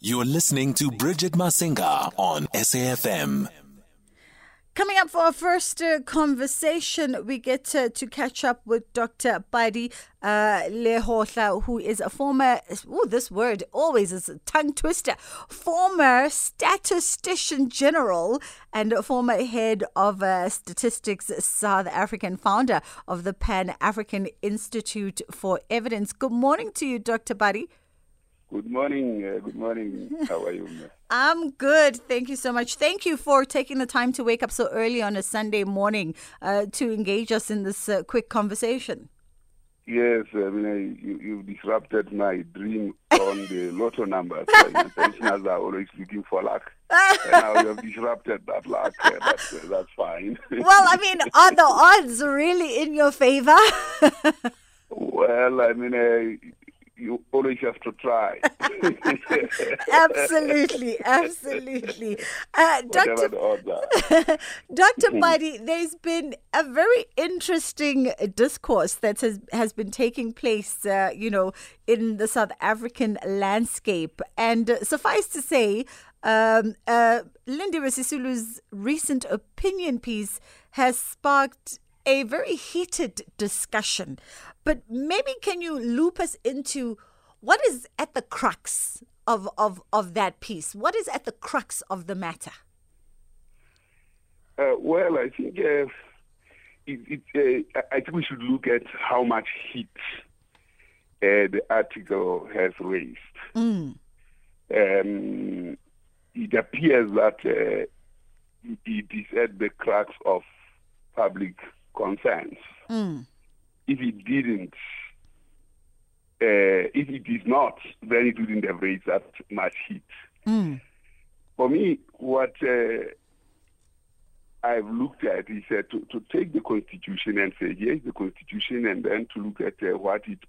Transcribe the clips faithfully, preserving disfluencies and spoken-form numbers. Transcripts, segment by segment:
You're listening to Bridget Masinga on S A F M. Coming up for our first uh, conversation, we get uh, to catch up with Doctor Pali uh, Lehohla, who is a former, oh, this word always is a tongue twister, former statistician general and former head of uh, Statistics South African, founder of the Pan-African Institute for Evidence. Good morning to you, Doctor Pali. Good morning. Uh, good morning. How are you? I'm good. Thank you so much. Thank you for taking the time to wake up so early on a Sunday morning uh, to engage us in this uh, quick conversation. Yes, I mean, I, you, you've disrupted my dream on the lotto numbers. The pensioners are always looking for luck. And now you have disrupted that luck. Uh, that's, uh, that's fine. Well, I mean, are the odds really in your favor? Well, I mean... Uh, You always have to try. absolutely, absolutely. Uh, Doctor Doctor Pali, there's been a very interesting discourse that has, has been taking place, uh, you know, in the South African landscape. And uh, suffice to say, um, uh, Lindiwe Sisulu's recent opinion piece has sparked a very heated discussion. But maybe can you loop us into what is at the crux of, of, of that piece? What is at the crux of the matter? Uh, well, I think uh, it, it, uh, I think we should look at how much heat uh, the article has raised. Mm. Um, it appears that uh, it is at the crux of public concerns. Mm. If it didn't, uh, if it is not, then it wouldn't have raised that much heat. Mm. For me, what uh, I've looked at is uh, to, to take the Constitution and say, here's the Constitution, and then to look at uh, what it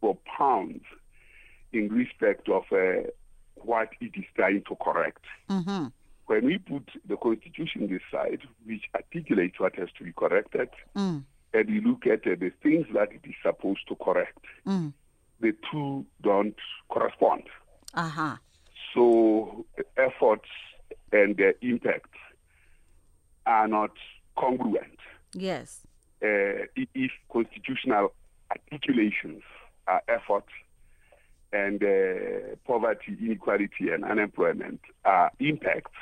propounds in respect of uh, what it is trying to correct. Mm-hmm. When we put the Constitution this side, which articulates what has to be corrected, mm. and we look at uh, the things that it is supposed to correct, mm. the two don't correspond. Uh-huh. So uh, efforts and their impact are not congruent. Yes. Uh, if constitutional articulations are efforts and uh, poverty, inequality, and unemployment are impacts,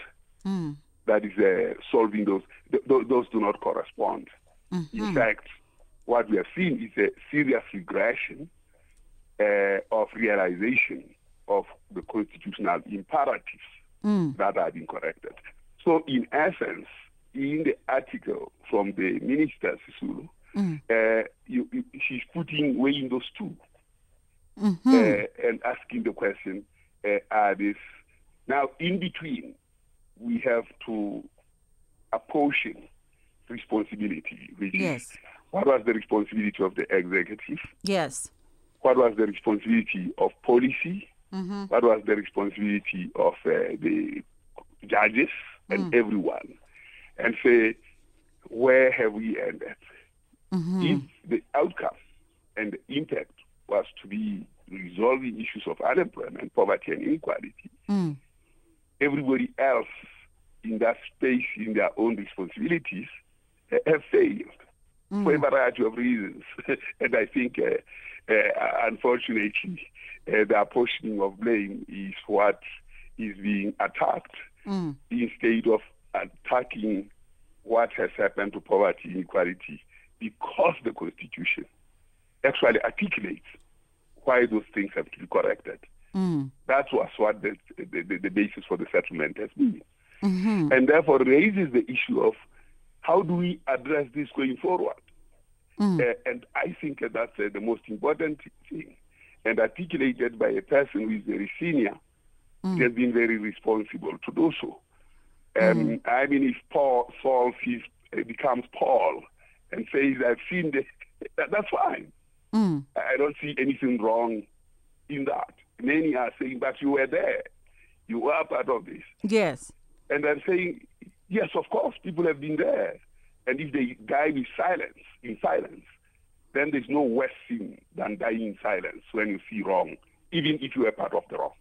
mm. that is uh, solving those. Th- th- those do not correspond. Mm-hmm. In fact, what we have seen is a serious regression uh, of realization of the constitutional imperatives mm. that are being corrected. So, in essence, in the article from the minister Sisulu, mm. uh, you, you, she's putting weighing those two mm-hmm. uh, and asking the question: uh, Are these now in between? We have to apportion responsibility, which yes. is what was the responsibility of the executive? Yes. What was the responsibility of policy? Mm-hmm. What was the responsibility of uh, the judges and mm. everyone? And say, where have we ended? Mm-hmm. If the outcome and the impact was to be resolving issues of unemployment, poverty, and inequality, mm. everybody else in that space, in their own responsibilities, uh, have failed mm. for a variety of reasons. And I think, uh, uh, unfortunately, uh, the apportioning of blame is what is being attacked mm. instead of attacking what has happened to poverty, inequality, because the Constitution actually articulates why those things have to be corrected. Mm. That was what the, the, the basis for the settlement has been. Mm-hmm. And therefore raises the issue of how do we address this going forward? Mm. Uh, and I think that's uh, the most important thing. And articulated by a person who is very senior, mm. they've been very responsible to do so. Um, mm. I mean, if Paul Saul sees, uh, becomes Paul and says, I've seen this, that, that's fine. Mm. I don't see anything wrong in that. Many are saying, but you were there. You were part of this. Yes. And I'm saying, yes, of course, people have been there. And if they die with silence, in silence, then there's no worse sin than dying in silence when you see wrong, even if you are part of the wrong.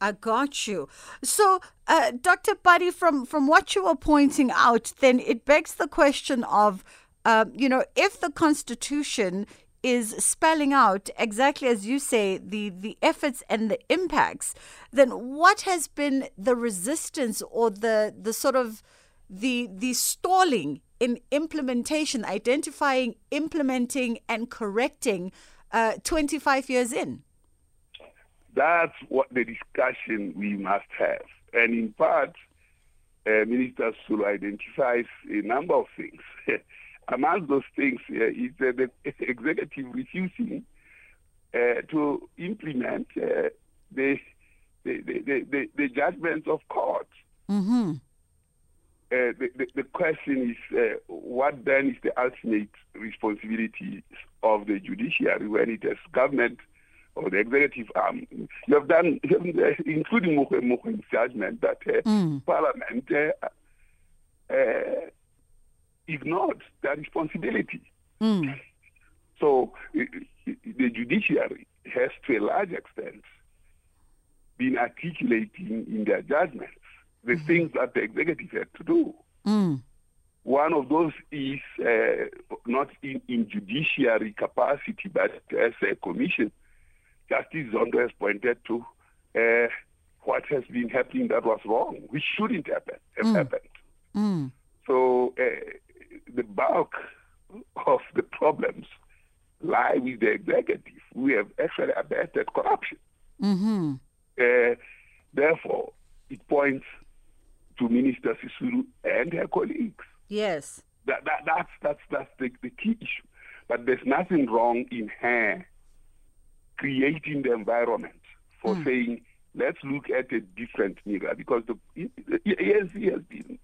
I got you. So, uh, Doctor Pali, from, from what you were pointing out, then it begs the question of, uh, you know, if the Constitution is spelling out exactly as you say the the efforts and the impacts, then what has been the resistance or the the sort of the the stalling in implementation, identifying, implementing, and correcting uh, twenty-five years in? That's what the discussion we must have. And in part, uh, Minister Sulu identifies a number of things. Among those things uh, is uh, the executive refusing uh, to implement uh, the, the, the, the, the judgments of courts. Mm-hmm. Uh, the, the, the question is, uh, what then is the ultimate responsibility of the judiciary when it is government or the executive arm? You have done, including Mokwe's judgment, that uh, mm. Parliament uh, uh, ignored their responsibility. Mm. So uh, the judiciary has, to a large extent, been articulating in their judgments the mm-hmm. things that the executive had to do. Mm. One of those is uh, not in, in judiciary capacity, but as a commission, Justice Zondo has pointed to uh, what has been happening that was wrong, which shouldn't happen, have mm. happened. Mm. So uh, the bulk of the problems lie with the executive. We have actually abetted corruption. Mm-hmm. Uh, therefore, it points to Minister Sisulu and her colleagues. Yes. That, that, that's that's, that's the, the key issue. But there's nothing wrong in her creating the environment for mm. saying, let's look at a different mirror, because the, the A N C has been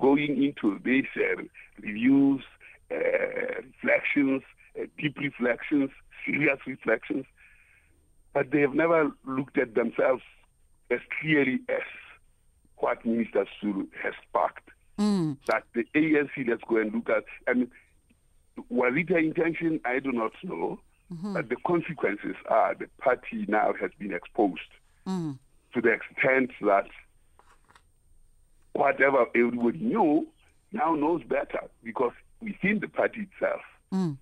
going into these uh, reviews, uh, reflections, uh, deep reflections, serious reflections, but they have never looked at themselves as clearly as what Minister Sulu has sparked. Mm. That the A N C, let's go and look at, and was it her intention? I do not know. Mm-hmm. But the consequences are the party now has been exposed mm. to the extent that whatever everybody knew now knows better, because within the party itself, mm.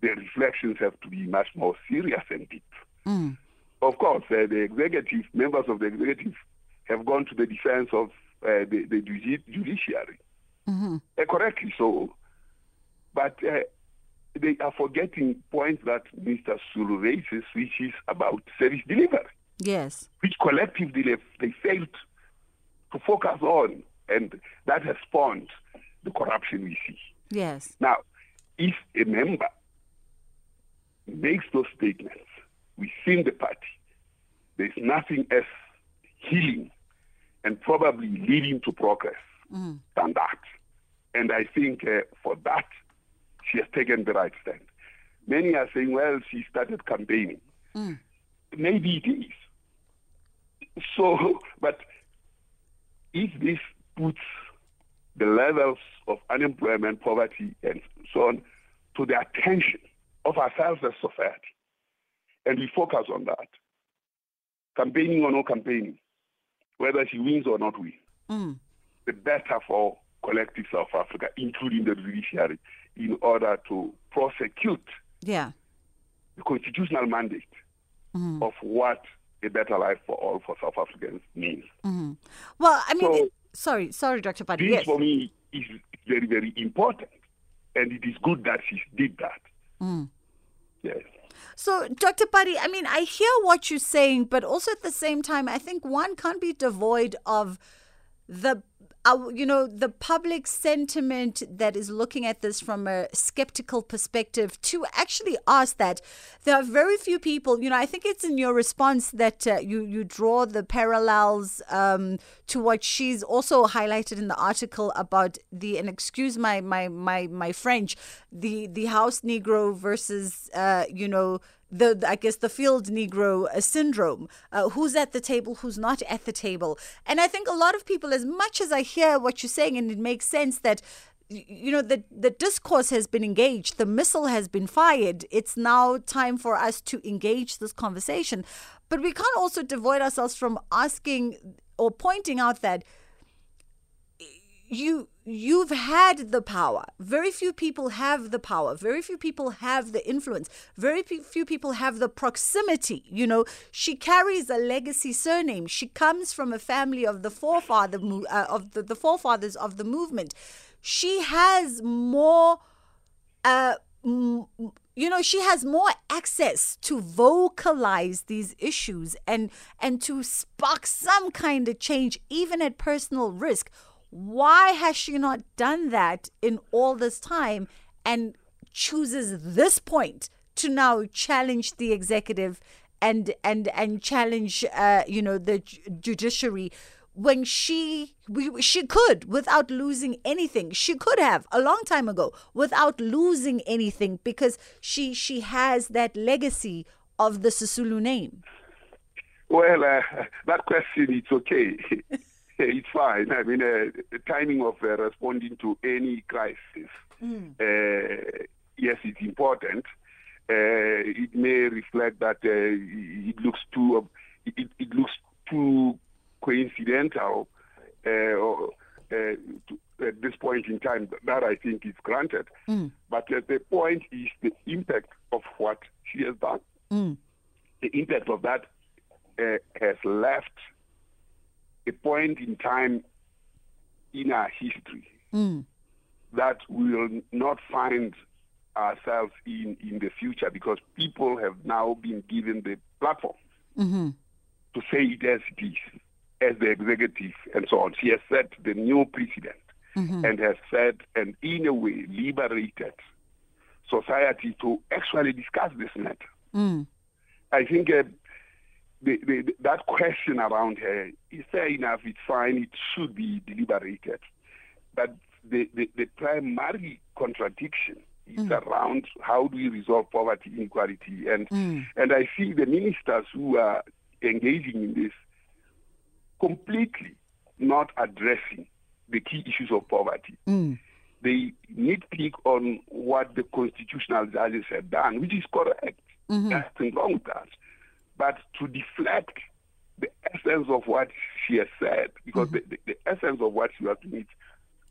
the reflections have to be much more serious and deep. Mm. Of course, uh, the executive, members of the executive, have gone to the defense of uh, the, the judiciary. Mm-hmm. Uh, correctly so. But uh, they are forgetting points that Mister Sulu raises, which is about service delivery. Yes. Which collectively they failed to focus on, and that has spawned the corruption we see. Yes. Now, if a member makes those statements within the party, there's nothing as healing and probably leading to progress mm. than that. And I think uh, for that, she has taken the right stand. Many are saying, well, she started campaigning. Mm. Maybe it is. So, but if this puts the levels of unemployment, poverty, and so on to the attention of ourselves as society, and we focus on that, campaigning or no campaigning, whether she wins or not wins, mm. the better for collective South Africa, including the judiciary, in order to prosecute yeah. the constitutional mandate mm. of what a better life for all for South Africans means. Mm-hmm. Well, I mean, so it, sorry, sorry, Doctor Pali. This yes. for me is very, very important, and it is good that she did that. Mm. Yes. So, Doctor Pali, I mean, I hear what you're saying, but also at the same time, I think one can't be devoid of the, uh, you know, the public sentiment that is looking at this from a skeptical perspective to actually ask that. There are very few people, you know, I think it's in your response that uh, you, you draw the parallels um, to what she's also highlighted in the article about the, and excuse my, my, my, my French, the, the house Negro versus, uh, you know, The, I guess the field Negro uh, syndrome, uh, who's at the table, who's not at the table. And I think a lot of people, as much as I hear what you're saying, and it makes sense that, you know, the, the discourse has been engaged, the missile has been fired. It's now time for us to engage this conversation. But we can't also devoid ourselves from asking or pointing out that you, you've had the power. Very few people have the power. Very few people have the influence. Very few people have the proximity. You know, she carries a legacy surname. She comes from a family of the forefather uh, of the, the forefathers of the movement. She has more, uh, m- you know, she has more access to vocalize these issues and and to spark some kind of change, even at personal risk. Why has she not done that in all this time and chooses this point to now challenge the executive and and and challenge, uh, you know, the judiciary? When she we, she could, without losing anything, she could have a long time ago without losing anything, because she she has that legacy of the Sisulu name. Well, uh, that question, it's okay. It's fine. I mean, uh, the timing of uh, responding to any crisis, mm. uh, yes, it's important. Uh, it may reflect that uh, it looks too, it, it looks too coincidental uh, or, uh, to, at this point in time. That I think is granted. Mm. But uh, the point is the impact of what she has done. Mm. The impact of that uh, has left a point in time in our history mm. that we will not find ourselves in in the future, because people have now been given the platform mm-hmm. to say it as it is, as the executive and so on. She has set the new precedent mm-hmm. and has said, and in a way liberated society to actually discuss this matter. Mm. I think uh, the, the, that question around her is fair enough, it's fine, it should be deliberated. But the, the, the primary contradiction is mm. around how do we resolve poverty, inequality. And, mm. and I see the ministers who are engaging in this completely not addressing the key issues of poverty. Mm. They nitpick on what the constitutional judges have done, which is correct. Mm-hmm. Nothing wrong with that. But to deflect the essence of what she has said, because mm-hmm. the, the, the essence of what she has done is,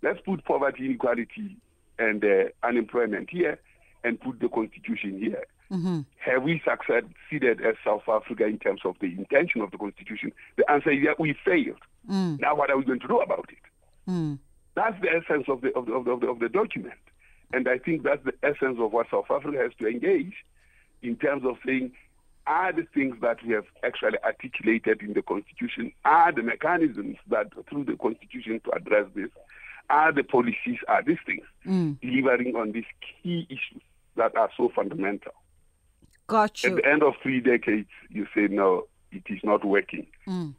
let's put poverty, inequality, and uh, unemployment here, and put the constitution here. Mm-hmm. Have we succeeded as South Africa in terms of the intention of the constitution? The answer is that we failed. Mm. Now, what are we going to do about it? Mm. That's the essence of the of the, of the of the document, and I think that's the essence of what South Africa has to engage in terms of saying, are the things that we have actually articulated in the constitution, are the mechanisms that through the constitution to address this, are the policies, are these things mm. delivering on these key issues that are so fundamental? Got you. At the end of three decades, you say, no, it is not working. Mm.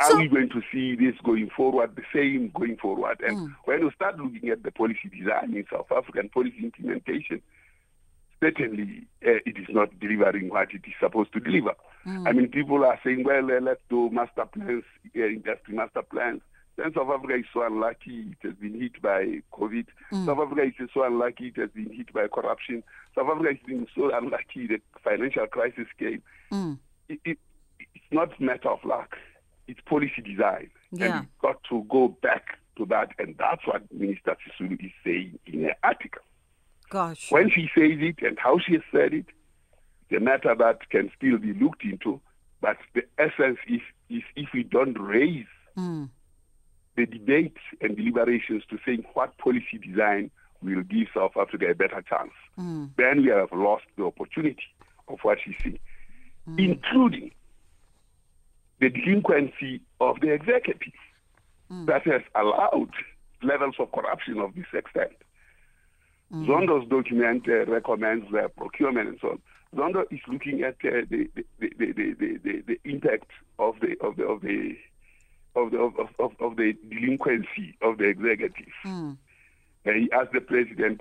Are so, we going to see this going forward, the same going forward? And mm. when you start looking at the policy design in South Africa and policy implementation, certainly uh, it is not delivering what it is supposed to deliver. Mm. I mean, people are saying, well, uh, let's do master plans, uh, industry master plans. Then South Africa is so unlucky it has been hit by COVID. Mm. South Africa is so unlucky it has been hit by corruption. South Africa has been so unlucky the financial crisis came. Mm. It, it, it's not a matter of luck. It's policy design. Yeah. And we've got to go back to that. And that's what Minister Sisulu is saying in her article. Gosh. When she says it and how she has said it, the matter that can still be looked into. But the essence is, is if we don't raise mm. the debate and deliberations to saying what policy design will give South Africa a better chance. Mm. Then we have lost the opportunity of what she sees, mm. including the delinquency of the executive mm. that has allowed levels of corruption of this extent. Mm. Zondo's document uh, recommends uh, procurement and so on. Zondo is looking at uh, the, the, the, the, the, the, the impact of the of the of the Of the, of, of, of the delinquency of the executive. Mm. And he asked the president,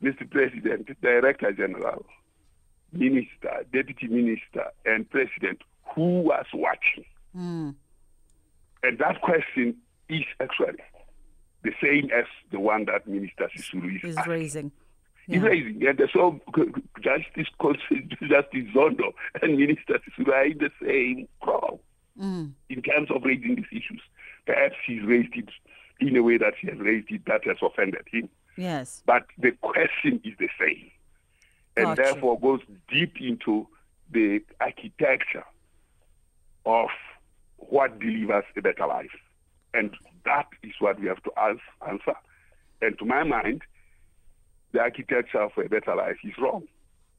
Mister President, Director General, Minister, Deputy Minister, and President, who was watching? Mm. And that question is actually the same as the one that Minister Sisulu is, is raising. Yeah. And so Justice Justice Zondo and Minister Sisulu are in the same crowd mm. in terms of raising these issues. Perhaps he's raised it in a way that he has raised it that has offended him. Yes. But the question is the same. And gotcha. Therefore goes deep into the architecture of what delivers a better life. And that is what we have to ask, answer. And to my mind, the architecture of a better life is wrong.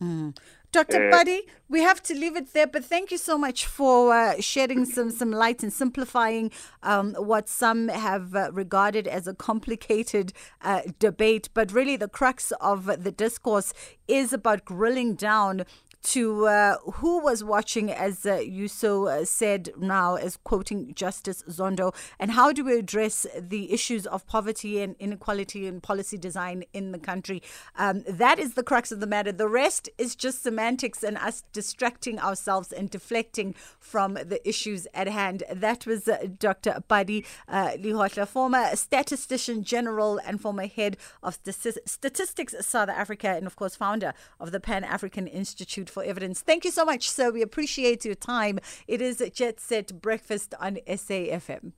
Mm. Doctor Pali, uh, we have to leave it there, but thank you so much for uh, shedding some, some light and simplifying um, what some have uh, regarded as a complicated uh, debate. But really the crux of the discourse is about grilling down to uh, who was watching, as uh, you so uh, said now, as quoting Justice Zondo, and how do we address the issues of poverty and inequality and policy design in the country? Um, that is the crux of the matter. The rest is just semantics and us distracting ourselves and deflecting from the issues at hand. That was uh, Doctor Pali uh, Lehohla, former Statistician General and former Head of Statistics South Africa, and of course founder of the Pan-African Institute for Evidence. Thank you so much, sir. We appreciate your time. It is Jet Set Breakfast on S A F M.